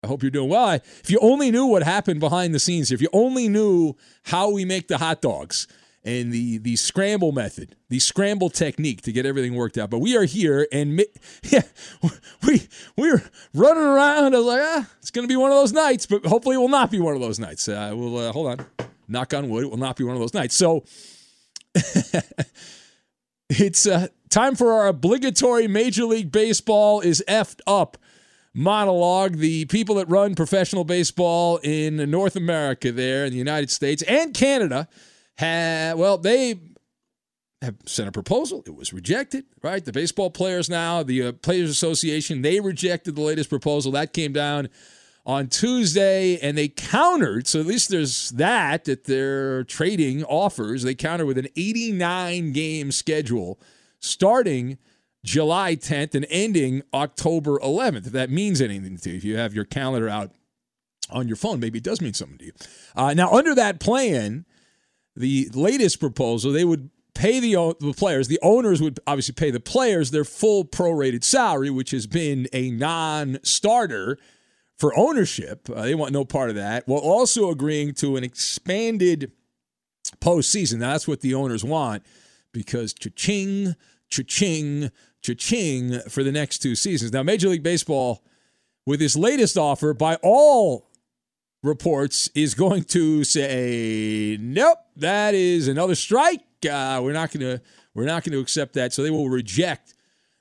I hope you're doing well. If you only knew what happened behind the scenes, if you only knew how we make the hot dogs and the scramble method, the scramble technique to get everything worked out. But we are here, and we're running around. I was like, it's going to be one of those nights, but hopefully it will not be one of those nights. We'll hold on. Knock on wood. It will not be one of those nights. So it's time for our obligatory Major League Baseball is effed up monologue. The people that run professional baseball in North America there in the United States and Canada they have sent a proposal. It was rejected, right? The baseball players now, the Players Association, they rejected the latest proposal. That came down on Tuesday, and they countered, so at least there's that they're trading offers. They countered with an 89-game schedule starting July 10th and ending October 11th, if that means anything to you. If you have your calendar out on your phone, maybe it does mean something to you. Now, under that plan, the latest proposal, they would pay the players. The owners would obviously pay the players their full prorated salary, which has been a non-starter for ownership. They want no part of that, while also agreeing to an expanded postseason. Now, that's what the owners want, because cha-ching, cha-ching, cha-ching for the next two seasons. Now, Major League Baseball, with this latest offer, by all reports, is going to say, nope, that is another strike. We're not going to accept that. So they will reject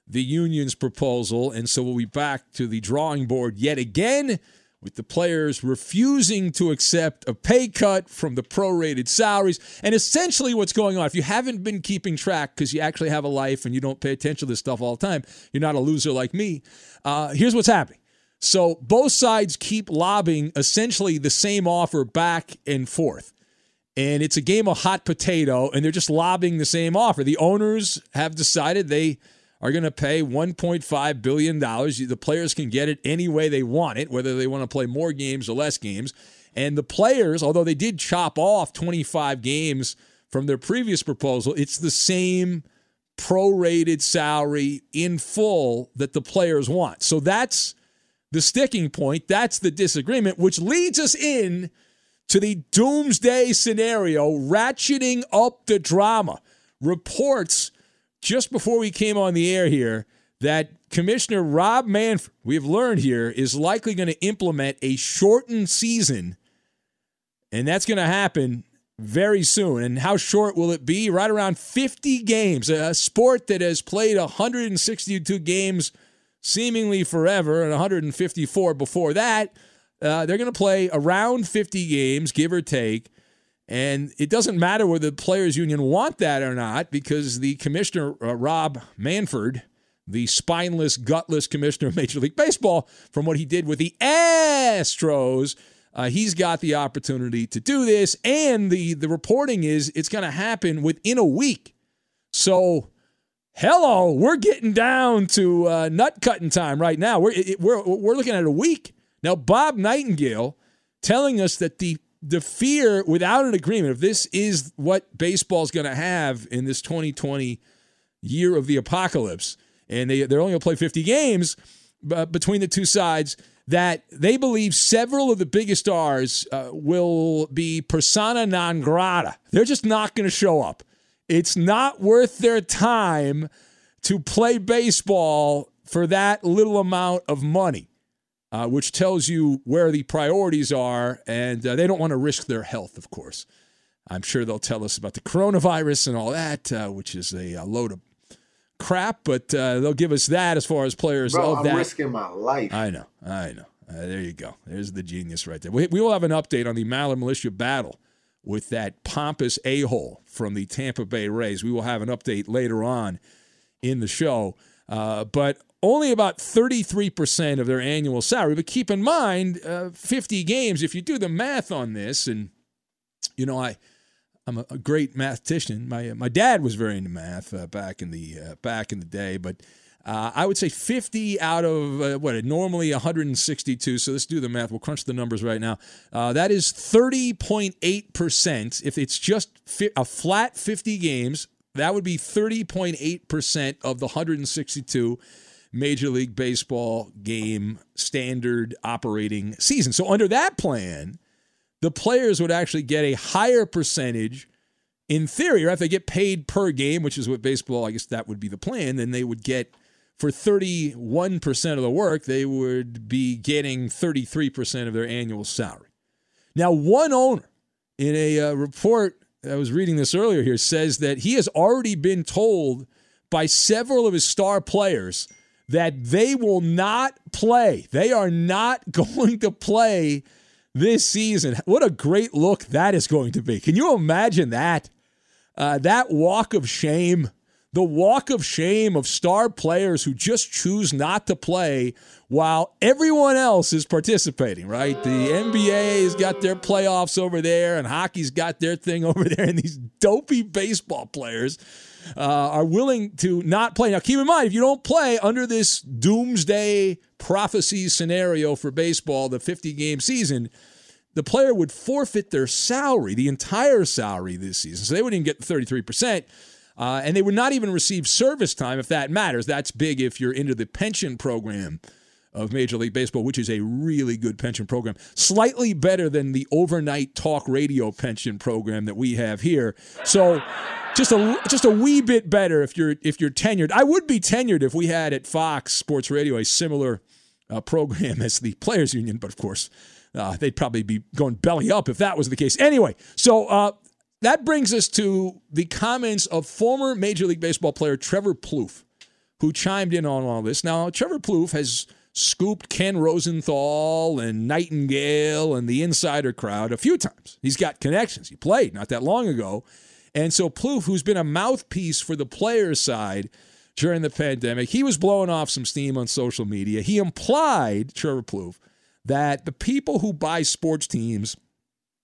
the union's proposal, and so we'll be back to the drawing board yet again, with the players refusing to accept a pay cut from the prorated salaries. And essentially what's going on, if you haven't been keeping track because you actually have a life and you don't pay attention to this stuff all the time, you're not a loser like me, here's what's happening. So both sides keep lobbing essentially the same offer back and forth. And it's a game of hot potato, and they're just lobbing the same offer. The owners have decided they are going to pay $1.5 billion. The players can get it any way they want it, whether they want to play more games or less games. And the players, although they did chop off 25 games from their previous proposal, it's the same prorated salary in full that the players want. So that's the sticking point. That's the disagreement, which leads us in to the doomsday scenario, ratcheting up the drama. Reports just before we came on the air here that Commissioner Rob Manfred, we have learned here, is likely going to implement a shortened season, and that's going to happen very soon. And how short will it be? Right around 50 games, a sport that has played 162 games seemingly forever and 154 before that. They're going to play around 50 games, give or take. And it doesn't matter whether the players' union want that or not, because the commissioner, Rob Manfred, the spineless, gutless commissioner of Major League Baseball, from what he did with the Astros, he's got the opportunity to do this. And the reporting is it's going to happen within a week. So, hello, we're getting down to nut-cutting time right now. We're looking at a week. Now, Bob Nightingale telling us that the fear without an agreement, if this is what baseball's going to have in this 2020 year of the apocalypse, and they're only going to play 50 games between the two sides, that they believe several of the biggest stars will be persona non grata. They're just not going to show up. It's not worth their time to play baseball for that little amount of money, which tells you where the priorities are, and they don't want to risk their health, of course. I'm sure they'll tell us about the coronavirus and all that, which is a load of crap, but they'll give us that as far as players. Bro, I'm risking my life. I know. There you go. There's the genius right there. We will have an update on the Maller Militia battle with that pompous a-hole from the Tampa Bay Rays. We will have an update later on in the show. But only about 33% of their annual salary. But keep in mind, 50 games, if you do the math on this, and, you know, I'm a great mathematician. My dad was very into math back in the day, but I would say 50 out of normally 162. So let's do the math. We'll crunch the numbers right now. That is 30.8%. If it's just a flat 50 games, that would be 30.8% of the 162 Major League Baseball game standard operating season. So under that plan, the players would actually get a higher percentage in theory, right? If they get paid per game, which is what baseball, I guess that would be the plan, then they would get, for 31% of the work, they would be getting 33% of their annual salary. Now, one owner in a report, I was reading this earlier here, says that he has already been told by several of his star players that they will not play. They are not going to play this season. What a great look that is going to be. Can you imagine that? That walk of shame, the walk of shame of star players who just choose not to play while everyone else is participating, right? The NBA has got their playoffs over there, and hockey's got their thing over there, and these dopey baseball players are willing to not play. Now, keep in mind, if you don't play under this doomsday prophecy scenario for baseball, the 50-game season, the player would forfeit their salary, the entire salary this season. So they wouldn't even get the 33%, and they would not even receive service time if that matters. That's big if you're into the pension program of Major League Baseball, which is a really good pension program, slightly better than the overnight talk radio pension program that we have here. So just a wee bit better if you're tenured. I would be tenured if we had at Fox Sports Radio a similar program as the Players Union, but of course they'd probably be going belly up if that was the case. Anyway, so that brings us to the comments of former Major League Baseball player Trevor Plouffe, who chimed in on all this. Now, Trevor Plouffe has scooped Ken Rosenthal and Nightingale and the insider crowd a few times. He's got connections. He played not that long ago. And so Plouffe, who's been a mouthpiece for the players' side during the pandemic, he was blowing off some steam on social media. He implied, Trevor Plouffe, that the people who buy sports teams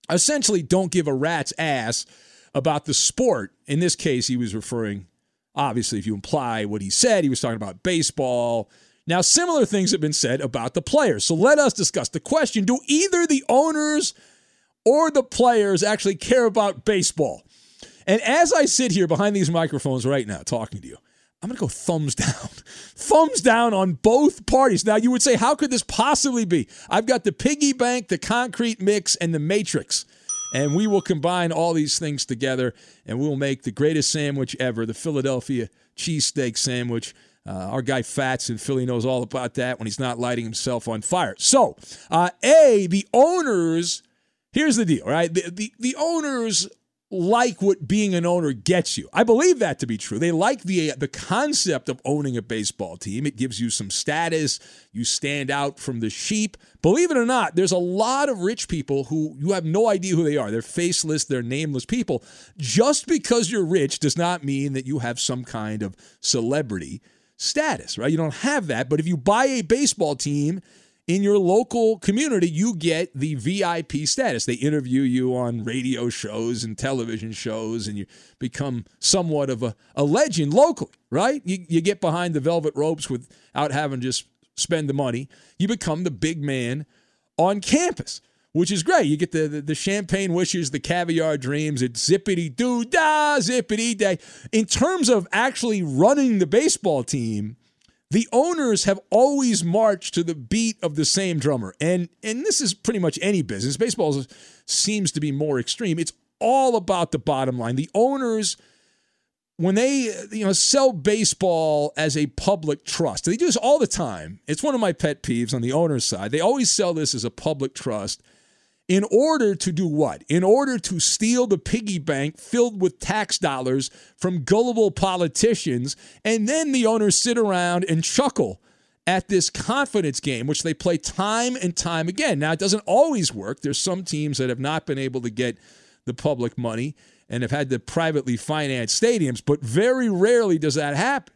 essentially don't give a rat's ass about the sport. In this case, he was referring Obviously, if you imply what he said, he was talking about baseball. Now, similar things have been said about the players. So let us discuss the question, do either the owners or the players actually care about baseball? And as I sit here behind these microphones right now talking to you, I'm going to go thumbs down. Thumbs down on both parties. Now, you would say, how could this possibly be? I've got the piggy bank, the concrete mix, and the Matrix. And we will combine all these things together, and we'll make the greatest sandwich ever, the Philadelphia cheesesteak sandwich. Our guy Fats in Philly knows all about that when he's not lighting himself on fire. So, A, the owners, here's the deal, right? The owners like what being an owner gets you. I believe that to be true. They like the concept of owning a baseball team. It gives you some status. You stand out from the sheep. Believe it or not, there's a lot of rich people who you have no idea who they are. They're faceless, they're nameless people. Just because you're rich does not mean that you have some kind of celebrity status, right? You don't have that, but if you buy a baseball team in your local community, you get the VIP status. They interview you on radio shows and television shows, and you become somewhat of a legend locally, right? You get behind the velvet ropes without having to just spend the money. You become the big man on campus, which is great. You get the champagne wishes, the caviar dreams. It's zippity-doo-dah, zippity-day. In terms of actually running the baseball team, the owners have always marched to the beat of the same drummer. And this is pretty much any business. Baseball seems to be more extreme. It's all about the bottom line. The owners, when they sell baseball as a public trust, they do this all the time. It's one of my pet peeves on the owner's side. They always sell this as a public trust in order to do what? In order to steal the piggy bank filled with tax dollars from gullible politicians, and then the owners sit around and chuckle at this confidence game, which they play time and time again. Now, it doesn't always work. There's some teams that have not been able to get the public money and have had to privately finance stadiums, but very rarely does that happen.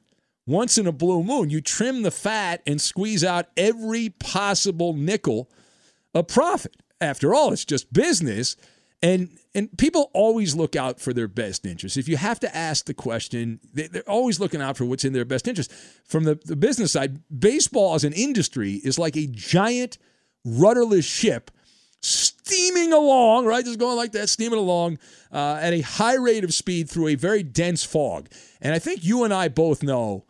Once in a blue moon, you trim the fat and squeeze out every possible nickel of profit. After all, it's just business, and people always look out for their best interest. If you have to ask the question, they're always looking out for what's in their best interest. From the business side, baseball as an industry is like a giant rudderless ship steaming along, right? Just going like that, steaming along at a high rate of speed through a very dense fog. And I think you and I both know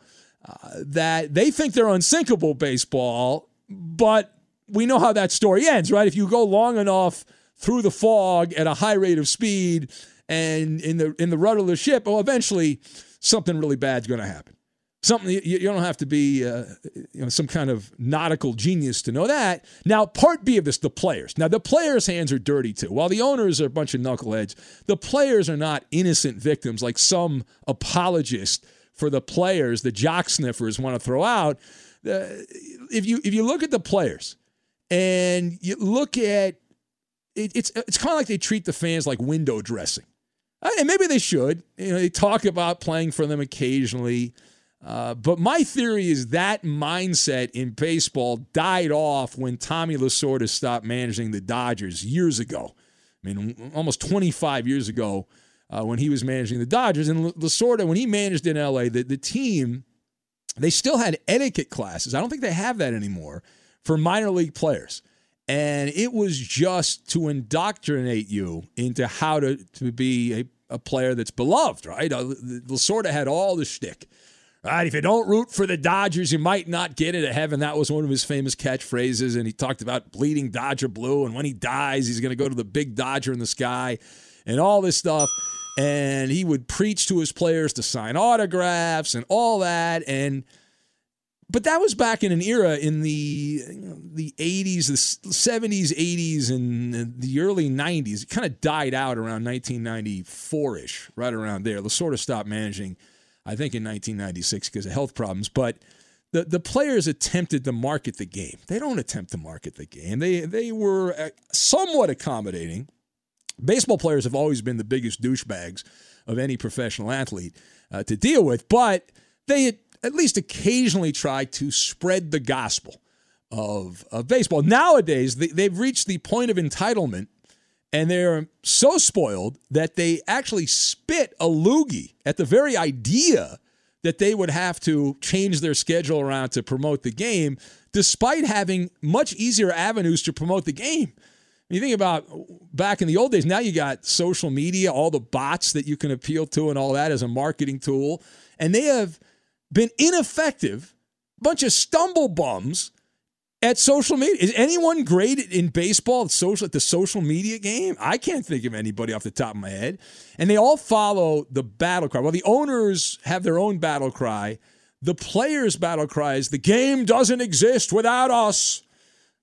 that they think they're unsinkable, baseball, but we know how that story ends, right? If you go long enough through the fog at a high rate of speed and in the rudderless ship, well, eventually something really bad's going to happen. Something you don't have to be some kind of nautical genius to know that. Now, part B of this, the players. Now, the players' hands are dirty, too. While the owners are a bunch of knuckleheads, the players are not innocent victims like some apologist for the players, the jock sniffers, want to throw out. If you look at the players, and you look at it, it's kind of like they treat the fans like window dressing. And maybe they should. They talk about playing for them occasionally. But my theory is that mindset in baseball died off when Tommy Lasorda stopped managing the Dodgers years ago. I mean, almost 25 years ago when he was managing the Dodgers. And Lasorda, when he managed in L.A., the team, they still had etiquette classes. I don't think they have that anymore for minor league players. And it was just to indoctrinate you into how to be a player that's beloved, right? Lasorda had all the shtick. Right? If you don't root for the Dodgers, you might not get into heaven. That was one of his famous catchphrases. And he talked about bleeding Dodger blue. And when he dies, he's going to go to the big Dodger in the sky and all this stuff. And he would preach to his players to sign autographs and all that. But that was back in an era in the 80s, the 70s, 80s, and the early 90s. It kind of died out around 1994-ish, right around there. Lasorda stopped managing, I think, in 1996 because of health problems. But the players attempted to market the game. They don't attempt to market the game. They were somewhat accommodating. Baseball players have always been the biggest douchebags of any professional athlete to deal with, but they at least occasionally try to spread the gospel of baseball. Nowadays, they've reached the point of entitlement, and they're so spoiled that they actually spit a loogie at the very idea that they would have to change their schedule around to promote the game, despite having much easier avenues to promote the game. You think about back in the old days, now you got social media, all the bots that you can appeal to and all that as a marketing tool. And they have been ineffective, bunch of stumble bums at social media. Is anyone great in baseball at the social media game? I can't think of anybody off the top of my head. And they all follow the battle cry. Well, the owners have their own battle cry. The players' battle cry is, the game doesn't exist without us.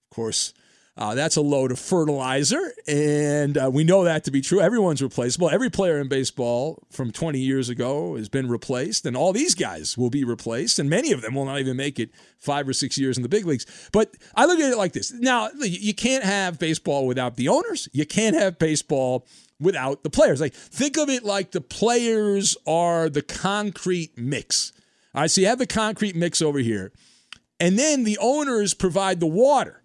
Of course, that's a load of fertilizer, and we know that to be true. Everyone's replaceable. Every player in baseball from 20 years ago has been replaced, and all these guys will be replaced, and many of them will not even make it 5 or 6 years in the big leagues. But I look at it like this. Now, you can't have baseball without the owners. You can't have baseball without the players. Like, think of it like the players are the concrete mix. All right, so you have the concrete mix over here, and then the owners provide the water.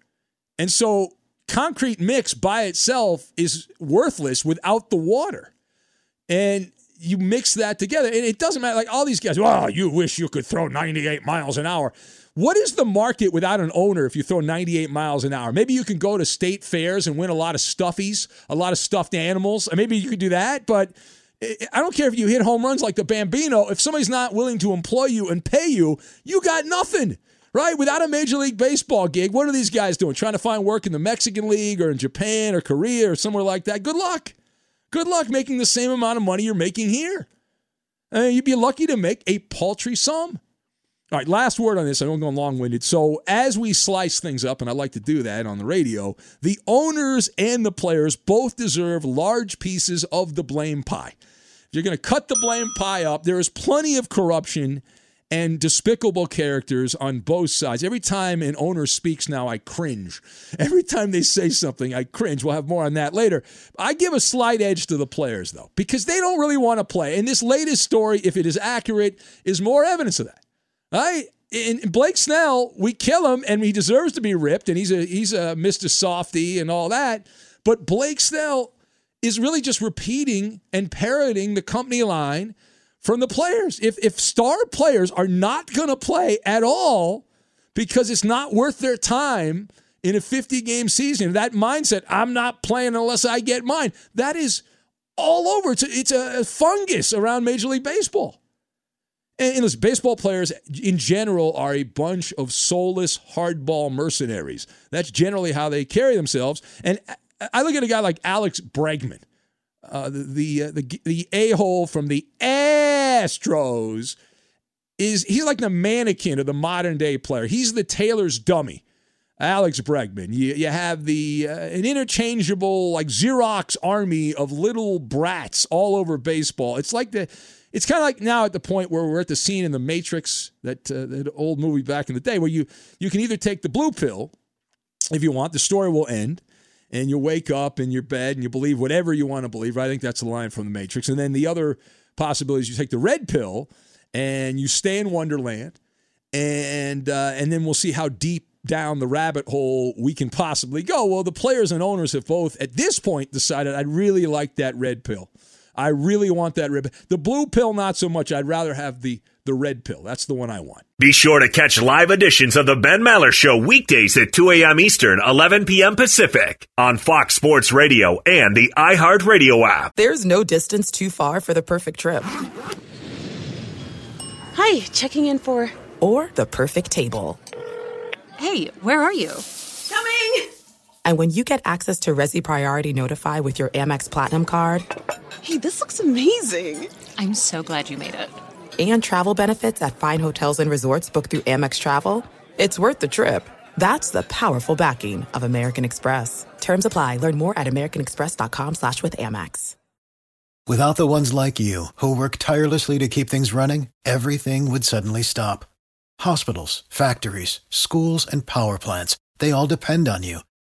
And so concrete mix by itself is worthless without the water. And you mix that together. And it doesn't matter. Like all these guys, oh, you wish you could throw 98 miles an hour. What is the market without an owner if you throw 98 miles an hour? Maybe you can go to state fairs and win a lot of stuffies, a lot of stuffed animals. Maybe you could do that. But I don't care if you hit home runs like the Bambino. If somebody's not willing to employ you and pay you, you got nothing. Right? Without a Major League Baseball gig, what are these guys doing? Trying to find work in the Mexican League or in Japan or Korea or somewhere like that? Good luck. Good luck making the same amount of money you're making here. You'd be lucky to make a paltry sum. All right, last word on this. I don't go long-winded. So as we slice things up, and I like to do that on the radio, the owners and the players both deserve large pieces of the blame pie. If you're going to cut the blame pie up, there is plenty of corruption and despicable characters on both sides. Every time an owner speaks now, I cringe. Every time they say something, I cringe. We'll have more on that later. I give a slight edge to the players, though, because they don't really want to play. And this latest story, if it is accurate, is more evidence of that. Right? And Blake Snell, we kill him, and he deserves to be ripped, and he's a Mr. Softy and all that. But Blake Snell is really just repeating and parroting the company line from the players. If star players are not going to play at all because it's not worth their time in a 50-game season, that mindset, I'm not playing unless I get mine, that is all over. It's a fungus around Major League Baseball. And listen, baseball players in general are a bunch of soulless hardball mercenaries. That's generally how they carry themselves. And I look at a guy like Alex Bregman, the a-hole from the Astros. He's like the mannequin of the modern-day player. He's the Taylor's dummy, Alex Bregman. You have an interchangeable, like, Xerox army of little brats all over baseball. It's kind of like now at the point where we're at the scene in the Matrix, that old movie back in the day, where you can either take the blue pill if you want. The story will end. And you wake up in your bed and you believe whatever you want to believe. I think that's the line from the Matrix. And then the other possibility is you take the red pill and you stay in Wonderland. And then we'll see how deep down the rabbit hole we can possibly go. Well, the players and owners have both at this point decided, I'd really like that red pill. I really want that red pill. The blue pill, not so much. I'd rather have the red pill. That's the one I want. Be sure to catch live editions of The Ben Maller Show weekdays at 2 a.m. Eastern, 11 p.m. Pacific on Fox Sports Radio and the iHeartRadio app. There's no distance too far for the perfect trip. Hi, checking in for... Or the perfect table. Hey, where are you? Coming! And when you get access to Resi Priority Notify with your Amex Platinum card... Hey, this looks amazing. I'm so glad you made it. And travel benefits at fine hotels and resorts booked through Amex Travel, it's worth the trip. That's the powerful backing of American Express. Terms apply. Learn more at americanexpress.com/withAmex. Without the ones like you, who work tirelessly to keep things running, everything would suddenly stop. Hospitals, factories, schools, and power plants, they all depend on you.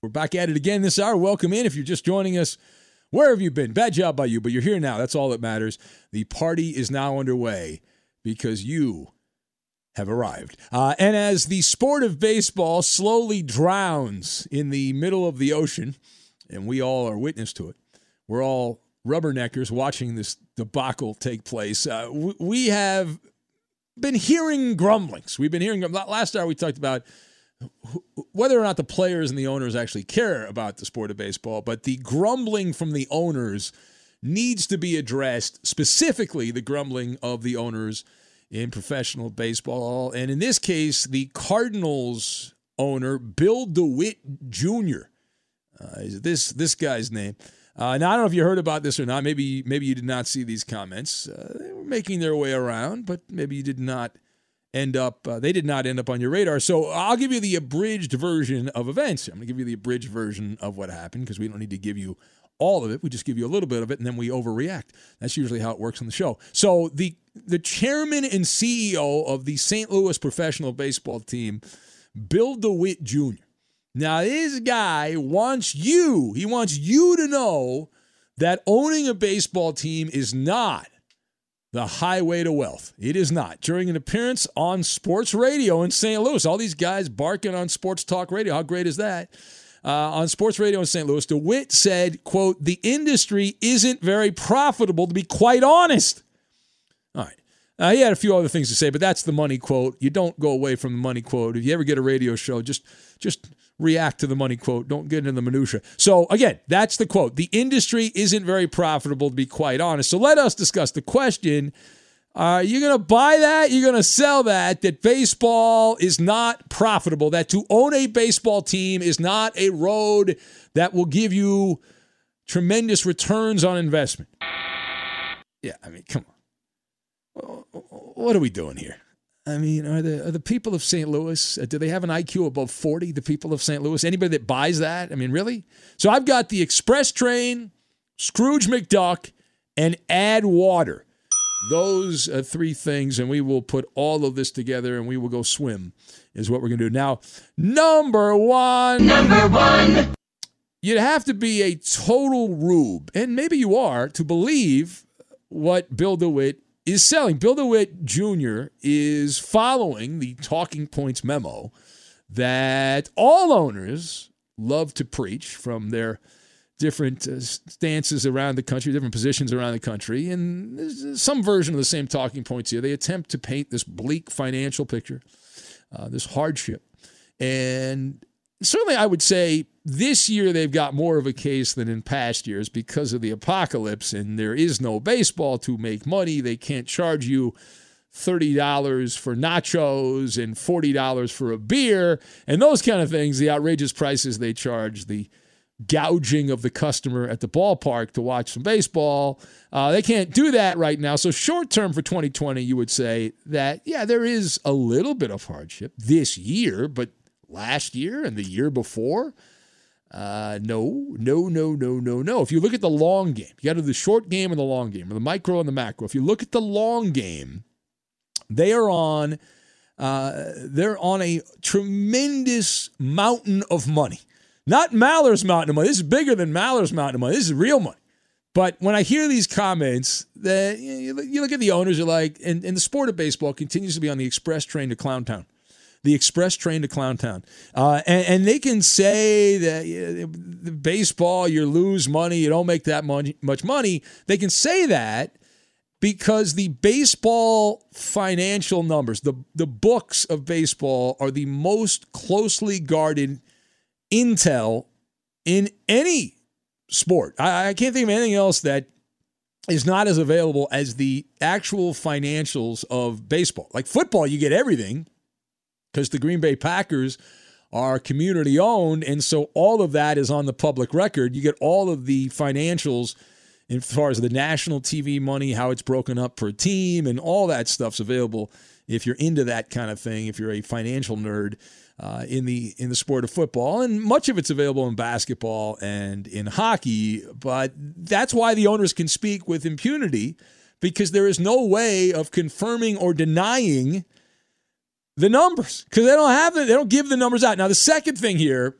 We're back at it again this hour. Welcome in. If you're just joining us, where have you been? Bad job by you, but you're here now. That's all that matters. The party is now underway because you have arrived. And as the sport of baseball slowly drowns in the middle of the ocean, and we all are witness to it, we're all rubberneckers watching this debacle take place. We have been hearing grumblings. We've been hearing grumblings. Last hour we talked about whether or not the players and the owners actually care about the sport of baseball, but the grumbling from the owners needs to be addressed, specifically the grumbling of the owners in professional baseball. And in this case, the Cardinals owner, Bill DeWitt Jr. Is this guy's name. Now, I don't know if you heard about this or not. Maybe you did not see these comments. They were making their way around, but maybe you did not. They did not end up on your radar. So I'll give you the abridged version of events. I'm going to give you the abridged version of what happened because we don't need to give you all of it. We just give you a little bit of it, and then we overreact. That's usually how it works on the show. So the chairman and CEO of the St. Louis professional baseball team, Bill DeWitt Jr. Now, this guy wants you to know that owning a baseball team is not the highway to wealth. It is not. During an appearance on sports radio in St. Louis, all these guys barking on sports talk radio. How great is that? On sports radio in St. Louis, DeWitt said, quote, "The industry isn't very profitable, to be quite honest." All right. He had a few other things to say, but that's the money quote. You don't go away from the money quote. If you ever get a radio show, just react to the money quote. Don't get into the minutia. So again, that's the quote. "The industry isn't very profitable, to be quite honest." So let us discuss the question. Are you going to buy that? You're going to sell that baseball is not profitable, that to own a baseball team is not a road that will give you tremendous returns on investment? Yeah, I mean, come on. What are we doing here? I mean, are the people of St. Louis, do they have an IQ above 40, the people of St. Louis? Anybody that buys that? I mean, really? So I've got the express train, Scrooge McDuck, and add water. Those three things, and we will put all of this together, and we will go swim, is what we're going to do. Now, number one. You'd have to be a total rube, and maybe you are, to believe what Bill DeWitt is selling. Bill DeWitt Jr. is following the Talking Points memo that all owners love to preach from their different stances around the country, different positions around the country, and there's some version of the same talking points here. They attempt to paint this bleak financial picture, this hardship. And certainly I would say this year they've got more of a case than in past years because of the apocalypse, and there is no baseball to make money. They can't charge you $30 for nachos and $40 for a beer and those kind of things, the outrageous prices they charge, the gouging of the customer at the ballpark to watch some baseball. They can't do that right now. So short term for 2020, you would say that, yeah, there is a little bit of hardship this year, but last year and the year before, no. If you look at the long game, you got to do the short game and the long game, or the micro and the macro. If you look at the long game, they are on a tremendous mountain of money. Not Maller's mountain of money. This is bigger than Maller's mountain of money. This is real money. But when I hear these comments, that you look at the owners, you're like, and the sport of baseball continues to be on the express train to Clowntown. The express train to Clowntown. And they can say that the baseball, you lose money, you don't make that much money. They can say that because the baseball financial numbers, the books of baseball, are the most closely guarded intel in any sport. I can't think of anything else that is not as available as the actual financials of baseball. Like football, you get everything because the Green Bay Packers are community owned, and so all of that is on the public record. You get all of the financials as far as the national TV money, how it's broken up per team, and all that stuff's available if you're into that kind of thing, if you're a financial nerd. In the sport of football, and much of it's available in basketball and in hockey, but that's why the owners can speak with impunity, because there is no way of confirming or denying the numbers, because they don't give the numbers out. Now, the second thing here,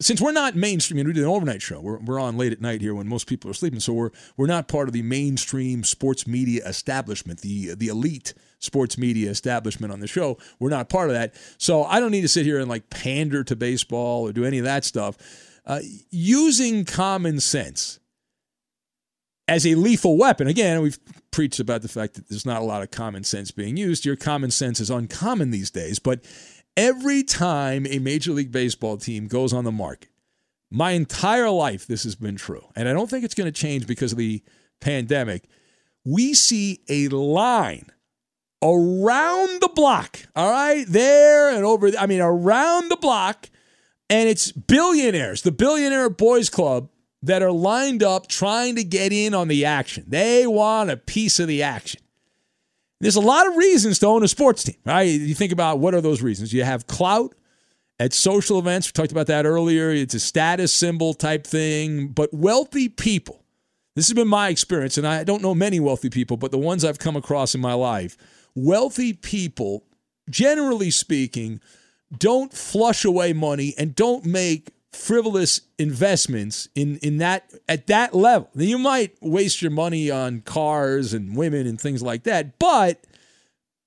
since we're not mainstream, and we did an overnight show, we're on late at night here when most people are sleeping, so we're not part of the mainstream sports media establishment, the elite sports media establishment on the show. We're not part of that, so I don't need to sit here and like pander to baseball or do any of that stuff. Using common sense as a lethal weapon. Again, we've preached about the fact that there's not a lot of common sense being used. Your common sense is uncommon these days, but every time a Major League Baseball team goes on the market, my entire life this has been true, and I don't think it's going to change because of the pandemic, we see a line around the block, all right, there and over, I mean around the block, and it's billionaires, the Billionaire Boys Club, that are lined up trying to get in on the action. They want a piece of the action. There's a lot of reasons to own a sports team, right? You think about what are those reasons. You have clout at social events. We talked about that earlier. It's a status symbol type thing. But wealthy people, this has been my experience, and I don't know many wealthy people, but the ones I've come across in my life, wealthy people, generally speaking, don't flush away money and don't make frivolous investments in that at that level. Now, you might waste your money on cars and women and things like that, but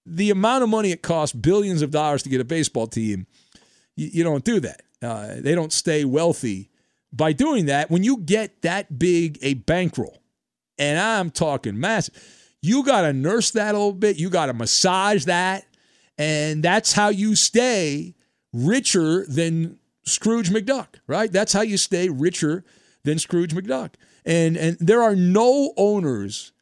the amount of money it costs, billions of dollars to get a baseball team, you don't do that. They don't stay wealthy by doing that. When you get that big a bankroll, and I'm talking massive, you got to nurse that a little bit. You got to massage that, and that's how you stay richer than Scrooge McDuck, right? That's how you stay richer than Scrooge McDuck. And there are no owners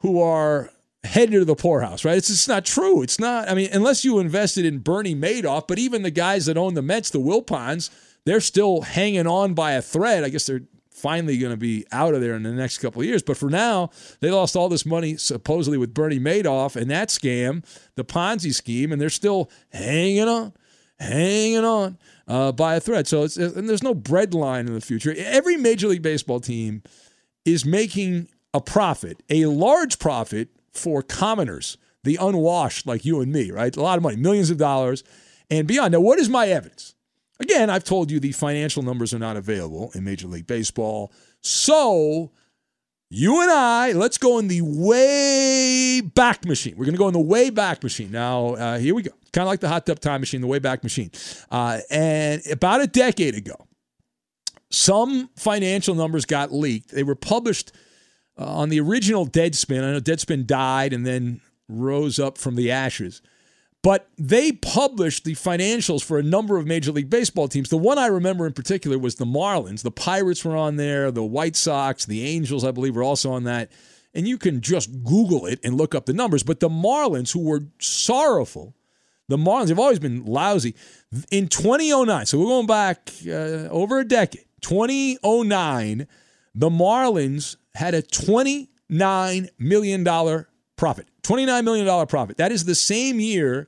who are headed to the poorhouse, right? It's not true. It's not, I mean, unless you invested in Bernie Madoff, but even the guys that own the Mets, the Wilpons, they're still hanging on by a thread. I guess they're finally going to be out of there in the next couple of years. But for now, they lost all this money supposedly with Bernie Madoff and that scam, the Ponzi scheme, and they're still hanging on. By a thread. So and there's no bread line in the future. Every Major League Baseball team is making a profit, a large profit for commoners, the unwashed like you and me, right? A lot of money, millions of dollars and beyond. Now, what is my evidence? Again, I've told you the financial numbers are not available in Major League Baseball. So you and I, let's go in the way back machine. We're going to go in the way back machine. Now, here we go. Kind of like the hot tub time machine, the way back machine. And about a decade ago, some financial numbers got leaked. They were published on the original Deadspin. I know Deadspin died and then rose up from the ashes. But they published the financials for a number of Major League Baseball teams. The one I remember in particular was the Marlins. The Pirates were on there. The White Sox, the Angels, I believe, were also on that. And you can just Google it and look up the numbers. But the Marlins, who were sorrowful, the Marlins have always been lousy. In 2009, so we're going back over a decade, 2009, the Marlins had a $29 million profit. $29 million profit. That is the same year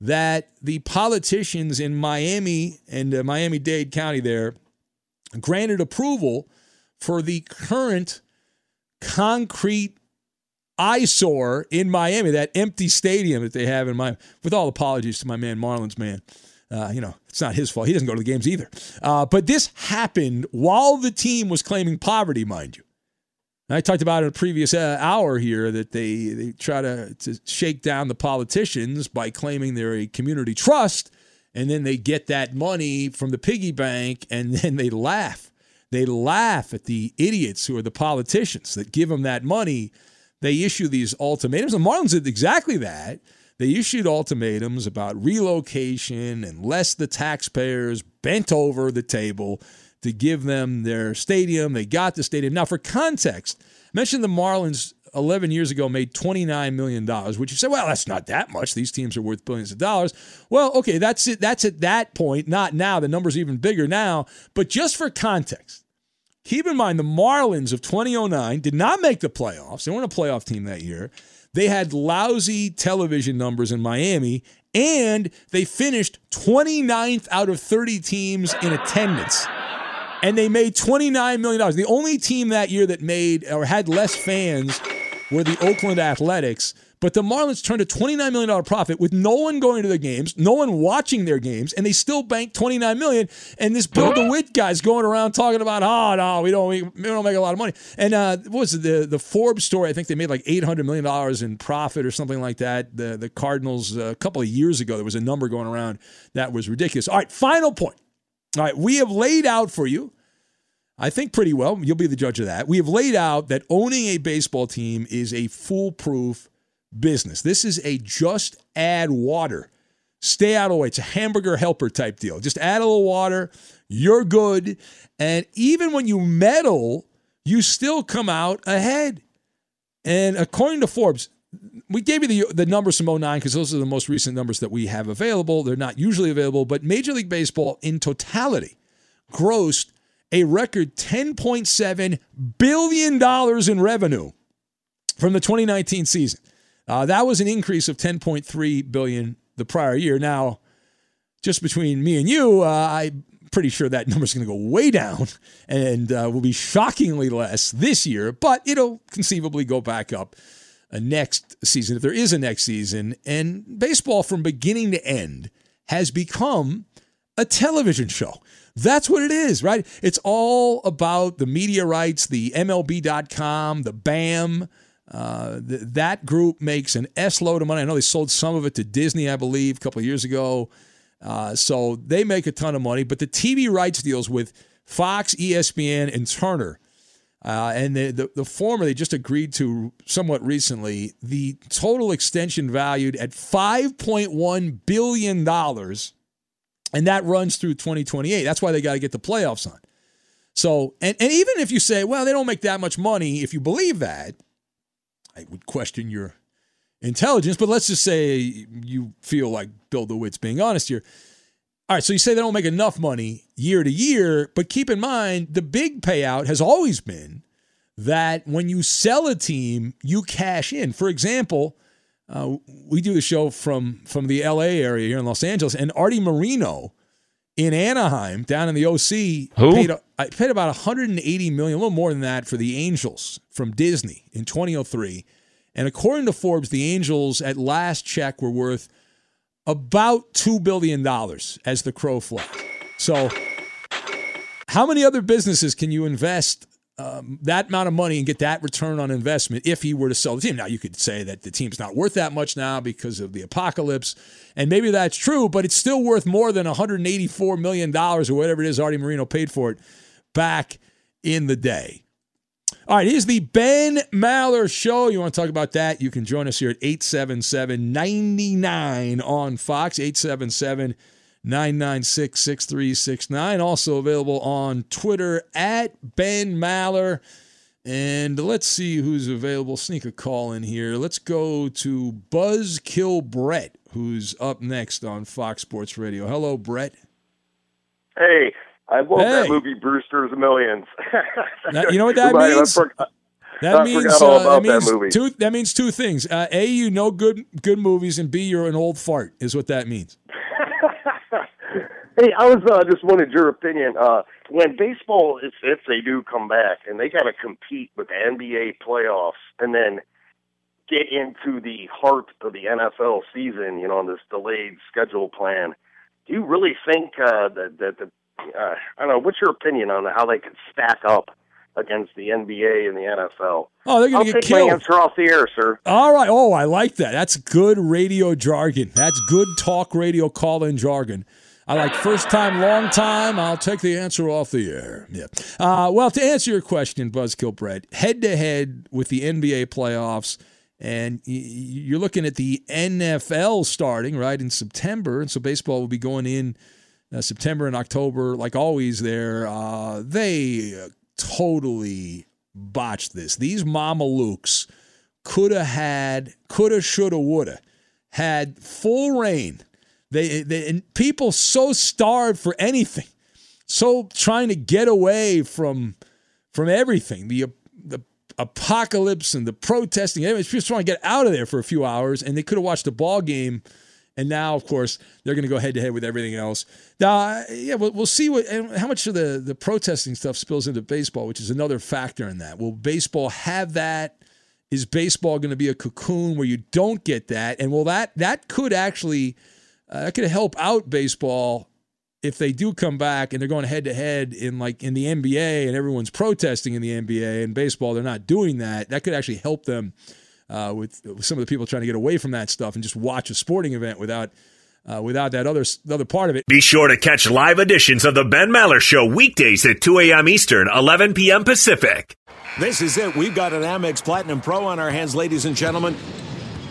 that the politicians in Miami and Miami-Dade County there granted approval for the current concrete eyesore in Miami, that empty stadium that they have in Miami. With all apologies to my man, Marlins man. You know, it's not his fault. He doesn't go to the games either. But this happened while the team was claiming poverty, mind you. I talked about in a previous hour here that they try to shake down the politicians by claiming they're a community trust, and then they get that money from the piggy bank, and then they laugh. They laugh at the idiots who are the politicians that give them that money. They issue these ultimatums. The Marlins did exactly that. They issued ultimatums about relocation unless the taxpayers bent over the table to give them their stadium. They got the stadium. Now, for context, I mentioned the Marlins 11 years ago made $29 million, which you say, well, that's not that much. These teams are worth billions of dollars. Well, okay, that's it. That's at that point, not now. The number's even bigger now. But just for context, keep in mind the Marlins of 2009 did not make the playoffs. They weren't a playoff team that year. They had lousy television numbers in Miami, and they finished 29th out of 30 teams in attendance. And they made $29 million. The only team that year that made or had less fans were the Oakland Athletics. But the Marlins turned a $29 million profit with no one going to their games, no one watching their games, and they still banked $29 million. And this Bill DeWitt guy's going around talking about, oh, no, we don't make a lot of money. And what was it? The Forbes story, I think they made like $800 million in profit or something like that. The Cardinals, a couple of years ago, there was a number going around that was ridiculous. All right, final point. All right, we have laid out for you, I think pretty well, you'll be the judge of that. We have laid out that owning a baseball team is a foolproof business. This is a just add water, stay out of the way. It's a hamburger helper type deal. Just add a little water, you're good. And even when you meddle, you still come out ahead. And according to Forbes, we gave you the numbers from 09 because those are the most recent numbers that we have available. They're not usually available, but Major League Baseball in totality grossed a record $10.7 billion in revenue from the 2019 season. That was an increase of $10.3 billion the prior year. Now, just between me and you, I'm pretty sure that number's going to go way down and will be shockingly less this year, but it'll conceivably go back up next season, if there is a next season. And baseball from beginning to end has become a television show. That's what it is, right? It's all about the media rights, the MLB.com, the BAM. That group makes an S-load of money. I know they sold some of it to Disney, I believe, a couple of years ago. So they make a ton of money. But the TV rights deals with Fox, ESPN, and Turner. And the former, they just agreed to somewhat recently, the total extension valued at $5.1 billion, and that runs through 2028. That's why they got to get the playoffs on. So, and even if you say, well, they don't make that much money, if you believe that, I would question your intelligence, but let's just say you feel like Bill DeWitt's being honest here. All right, so you say they don't make enough money year to year, but keep in mind the big payout has always been that when you sell a team, you cash in. For example, we do the show from the L.A. area here in Los Angeles, and Arte Moreno in Anaheim, down in the OC, paid about $180 million, a little more than that, for the Angels from Disney in 2003. And according to Forbes, the Angels at last check were worth about $2 billion as the crow flies. So how many other businesses can you invest that amount of money and get that return on investment if he were to sell the team? Now, you could say that the team's not worth that much now because of the apocalypse, and maybe that's true, but it's still worth more than $184 million or whatever it is Arte Moreno paid for it back in the day. All right, here's the Ben Maller Show. You want to talk about that? You can join us here at 877-99 on Fox, 877-996-6369. Also available on Twitter at Ben Maller. And let's see who's available. Sneak a call in here. Let's go to Buzzkill Brett, who's up next on Fox Sports Radio. Hello, Brett. Hey. I love that movie, Brewster's Millions. Now, you know what that means? That means two things. A, you know good movies, and B, you're an old fart is what that means. Hey, I was just wanted your opinion. When baseball, if they do come back, and they got to compete with the NBA playoffs and then get into the heart of the NFL season, you know, on this delayed schedule plan, do you really think I don't know. What's your opinion on how they could stack up against the NBA and the NFL? Oh, they're going to get killed. I'll take my answer off the air, sir. All right. Oh, I like that. That's good radio jargon. That's good talk radio call-in jargon. I like first time, long time. I'll take the answer off the air. Yeah. Well, to answer your question, Buzzkill Brett, head-to-head with the NBA playoffs, and you're looking at the NFL starting, right, in September, and so baseball will be going in September and October, like always there, they totally botched this. These Mamelukes coulda, shoulda, woulda, had full reign. And people so starved for anything, so trying to get away from everything, the apocalypse and the protesting. Everyone's just trying to get out of there for a few hours, and they could have watched a ball game. And now, of course, they're going to go head-to-head with everything else. Now, yeah, we'll see how much of the protesting stuff spills into baseball, which is another factor in that. Will baseball have that? Is baseball going to be a cocoon where you don't get that? And will that could actually that could help out baseball if they do come back and they're going head-to-head in the NBA and everyone's protesting in the NBA and baseball, they're not doing that. That could actually help them. With some of the people trying to get away from that stuff and just watch a sporting event without that other part of it. Be sure to catch live editions of The Ben Maller Show weekdays at 2 a.m. Eastern, 11 p.m. Pacific. This is it. We've got an Amex Platinum Pro on our hands, ladies and gentlemen.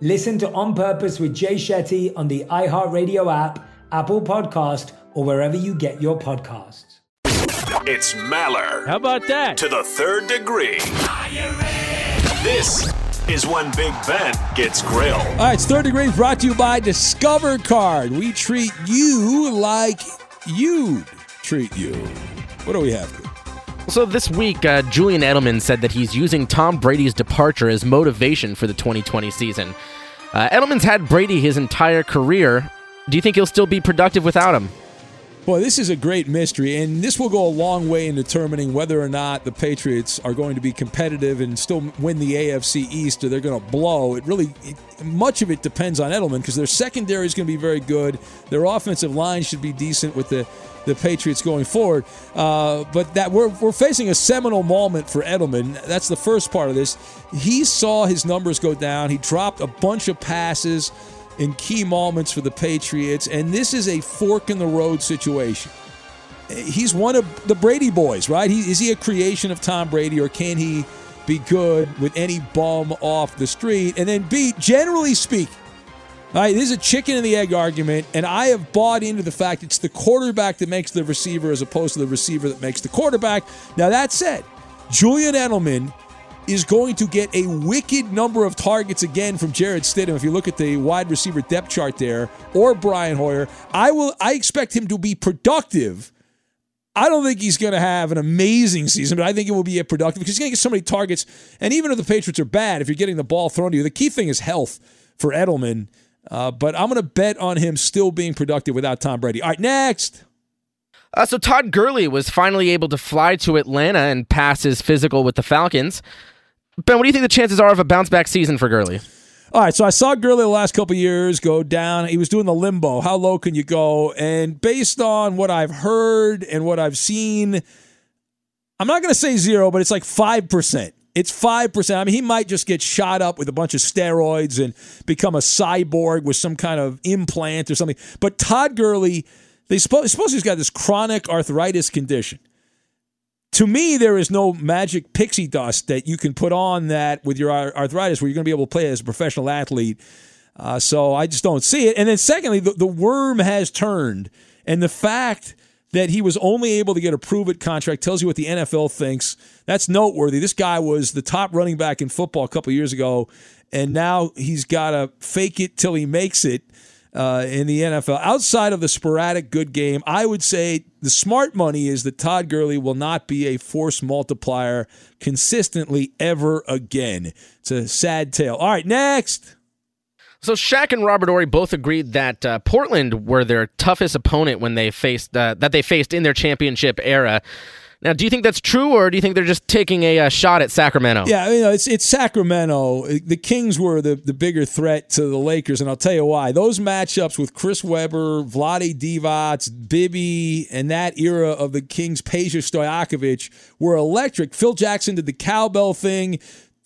Listen to On Purpose with Jay Shetty on the iHeartRadio app, Apple Podcast, or wherever you get your podcasts. It's Maller. How about that? To the Third Degree. Are you ready? This is when Big Ben gets grilled. All right, it's Third Degree brought to you by Discover Card. We treat you like you'd treat you. What do we have here? So this week, Julian Edelman said that he's using Tom Brady's departure as motivation for the 2020 season. Edelman's had Brady his entire career. Do you think he'll still be productive without him? Boy, this is a great mystery, and this will go a long way in determining whether or not the Patriots are going to be competitive and still win the AFC East, or they're going to blow. Much of it depends on Edelman because their secondary is going to be very good. Their offensive line should be decent with the Patriots going forward. But that we're facing a seminal moment for Edelman. That's the first part of this. He saw his numbers go down. He dropped a bunch of passes in key moments for the Patriots, and this is a fork-in-the-road situation. He's one of the Brady boys, right? Is he a creation of Tom Brady, or can he be good with any bum off the street? And then B, generally speaking, all right, this is a chicken and the egg argument, and I have bought into the fact it's the quarterback that makes the receiver as opposed to the receiver that makes the quarterback. Now, that said, Julian Edelman is going to get a wicked number of targets again from Jared Stidham. If you look at the wide receiver depth chart there, or Brian Hoyer, I expect him to be productive. I don't think he's going to have an amazing season, but I think it will be a productive because he's going to get so many targets. And even if the Patriots are bad, if you're getting the ball thrown to you, the key thing is health for Edelman. But I'm going to bet on him still being productive without Tom Brady. All right, next. So Todd Gurley was finally able to fly to Atlanta and pass his physical with the Falcons. Ben, what do you think the chances are of a bounce-back season for Gurley? All right, so I saw Gurley the last couple of years go down. He was doing the limbo. How low can you go? And based on what I've heard and what I've seen, I'm not going to say 0, but it's like 5%. It's 5%. I mean, he might just get shot up with a bunch of steroids and become a cyborg with some kind of implant or something. But Todd Gurley, they suppose he's got this chronic arthritis condition. To me, there is no magic pixie dust that you can put on that with your arthritis where you're going to be able to play as a professional athlete. So I just don't see it. And then secondly, the worm has turned. And the fact that he was only able to get a prove-it contract tells you what the NFL thinks. That's noteworthy. This guy was the top running back in football a couple years ago, and now he's got to fake it till he makes it. in the NFL. Outside of the sporadic good game, I would say the smart money is that Todd Gurley will not be a force multiplier consistently ever again. It's a sad tale. All right, next. So Shaq and Robert Ory both agreed that Portland were their toughest opponent when they faced in their championship era. Now, do you think that's true, or do you think they're just taking a shot at Sacramento? Yeah, you know, it's Sacramento. The Kings were the bigger threat to the Lakers, and I'll tell you why. Those matchups with Chris Webber, Vlade Divac, Bibby, and that era of the Kings, Peja Stojakovic, were electric. Phil Jackson did the cowbell thing,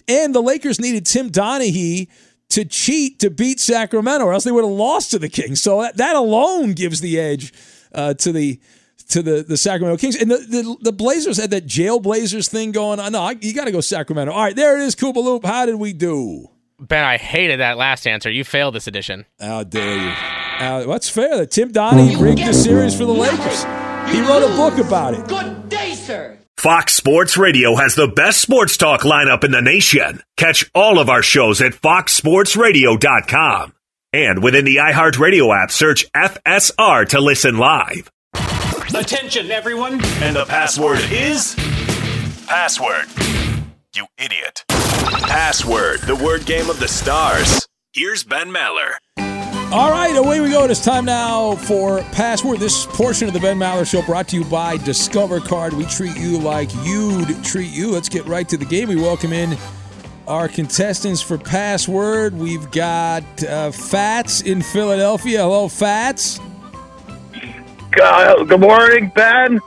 and the Lakers needed Tim Donaghy to cheat to beat Sacramento, or else they would have lost to the Kings. So that alone gives the edge to the Sacramento Kings. And the Blazers had that jail Blazers thing going on. No, you got to go Sacramento. All right, there it is, Koopa Loop. How did we do? Ben, I hated that last answer. You failed this edition. How dare you? That's fair. Tim Donaghy rigged the series for the Lakers. He wrote a book about it. Good day, sir. Fox Sports Radio has the best sports talk lineup in the nation. Catch all of our shows at foxsportsradio.com. And within the iHeartRadio app, search FSR to listen live. Attention, everyone. And the password is... Password. You idiot. Password, the word game of the stars. Here's Ben Maller. All right, away we go. It is time now for Password. This portion of the Ben Maller Show brought to you by Discover Card. We treat you like you'd treat you. Let's get right to the game. We welcome in our contestants for Password. We've got Fats in Philadelphia. Hello, Fats. Good morning, Ben.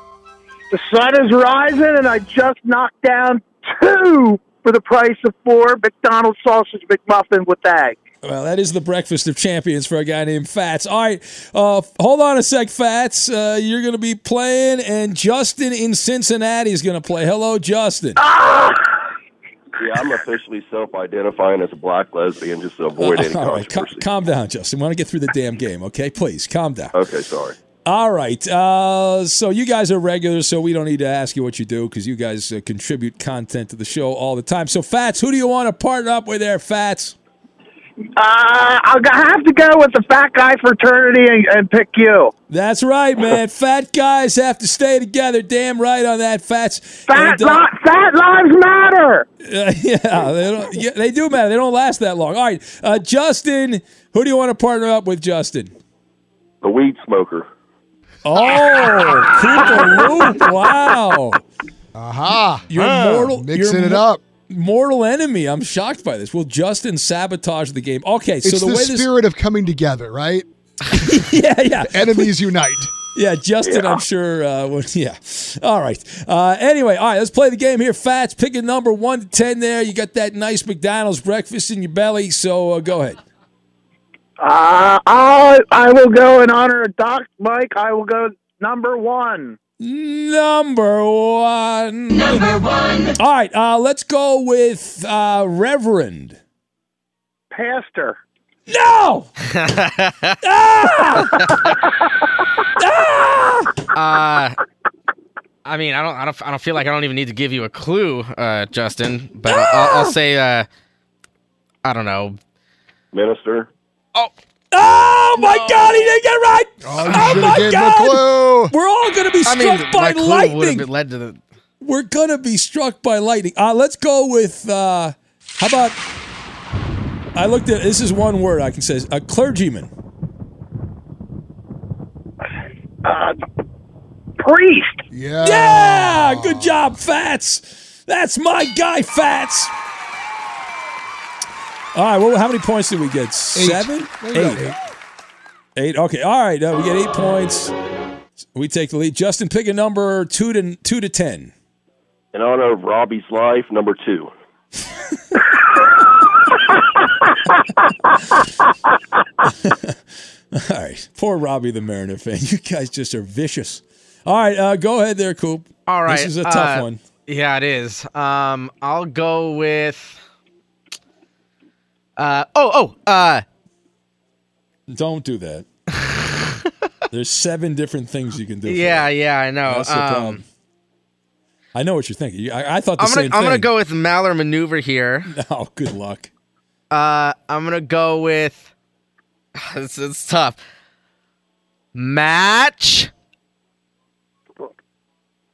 The sun is rising, and I just knocked down 2 for the price of 4 McDonald's sausage McMuffin with egg. Well, that is the breakfast of champions for a guy named Fats. All right, hold on a sec, Fats. You're going to be playing, and Justin in Cincinnati is going to play. Hello, Justin. Ah! Yeah, I'm officially self-identifying as a black lesbian just to avoid any controversy. Right. Calm down, Justin. We want to get through the damn game, okay? Please, calm down. Okay, sorry. All right, so you guys are regulars, so we don't need to ask you what you do because you guys contribute content to the show all the time. So, Fats, who do you want to partner up with there, Fats? I'll have to go with the Fat Guy Fraternity and pick you. That's right, man. Fat guys have to stay together. Damn right on that, Fats. Fat lives matter. They do matter. They don't last that long. All right, Justin, who do you want to partner up with, Justin? The weed smoker. Oh, Koopa Loop! Wow. Aha! Mortal enemy. I'm shocked by this. Will Justin sabotage the game? Okay, so it's the spirit of coming together, right? Yeah. Enemies unite. Yeah, Justin. Yeah. I'm sure. Yeah. All right. Anyway, all right. Let's play the game here. Fats, pick a number 1 to 10. There, you got that nice McDonald's breakfast in your belly. So go ahead. I will go in honor of Doc Mike. I will go number 1. Number one. All right, let's go with Reverend. Pastor. No! I don't feel like I don't even need to give you a clue, Justin. But I'll say, I don't know. Minister. Oh my God! He didn't get it right. Oh my God! We're all going to be struck by lightning. We're going to be struck by lightning. Let's go with. How about? I looked at this. Is one word I can say. A clergyman. Priest. Yeah. Yeah. Good job, Fats. That's my guy, Fats. All right, well, how many points did we get? 8. 7? 8. 8, okay. All right, we get 8 points. We take the lead. Justin, pick a number 2 to 10. In honor of Robbie's life, number 2. All right, poor Robbie the Mariner fan. You guys just are vicious. All right, go ahead there, Coop. All right. This is a tough one. Yeah, it is. I'll go with... Don't do that. There's 7 different things you can do. Yeah, I know. That's the problem. I know what you're thinking. I thought the same thing. I'm going to go with Maller maneuver here. Oh, good luck. I'm going to go with It's tough. Match.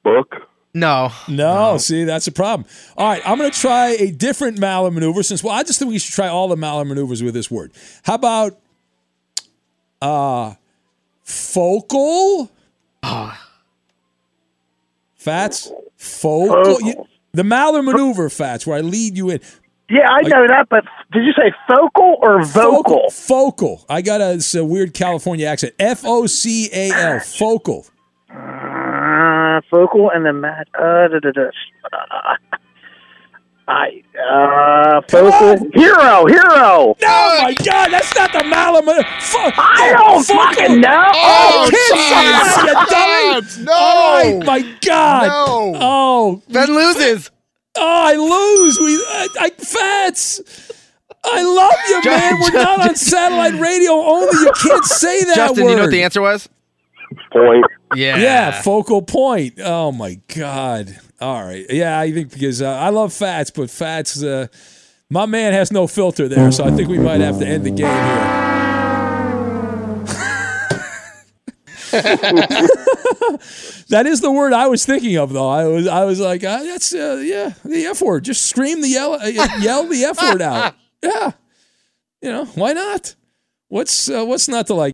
Book. No. See, that's a problem. All right, I'm going to try a different Maller maneuver since, well, I just think we should try all the Maller maneuvers with this word. How about focal? Fats? Focal? The Maller maneuver, Fats, where I lead you in. Yeah, I know that, but did you say focal or vocal? Focal. I got a weird California accent. F-O-C-A-L, focal. Focal and then Matt. Focal. Hero. No, oh my God, that's not the Malamud. I don't fucking know. Oh, kids, you dummy. No. Oh my God. No. Oh, Ben loses. Oh, I lose. Fats. I love you, Justin, man. We're not on satellite radio only. You can't say that. Justin, word. You know what the answer was? Point. Yeah, focal point. Oh, my God. All right. Yeah, I think because I love Fats, but Fats, my man has no filter there, so I think we might have to end the game here. That is the word I was thinking of, though. I was like, that's, the F word. Just scream the yell the F word out. Yeah. You know, why not? What's not to like?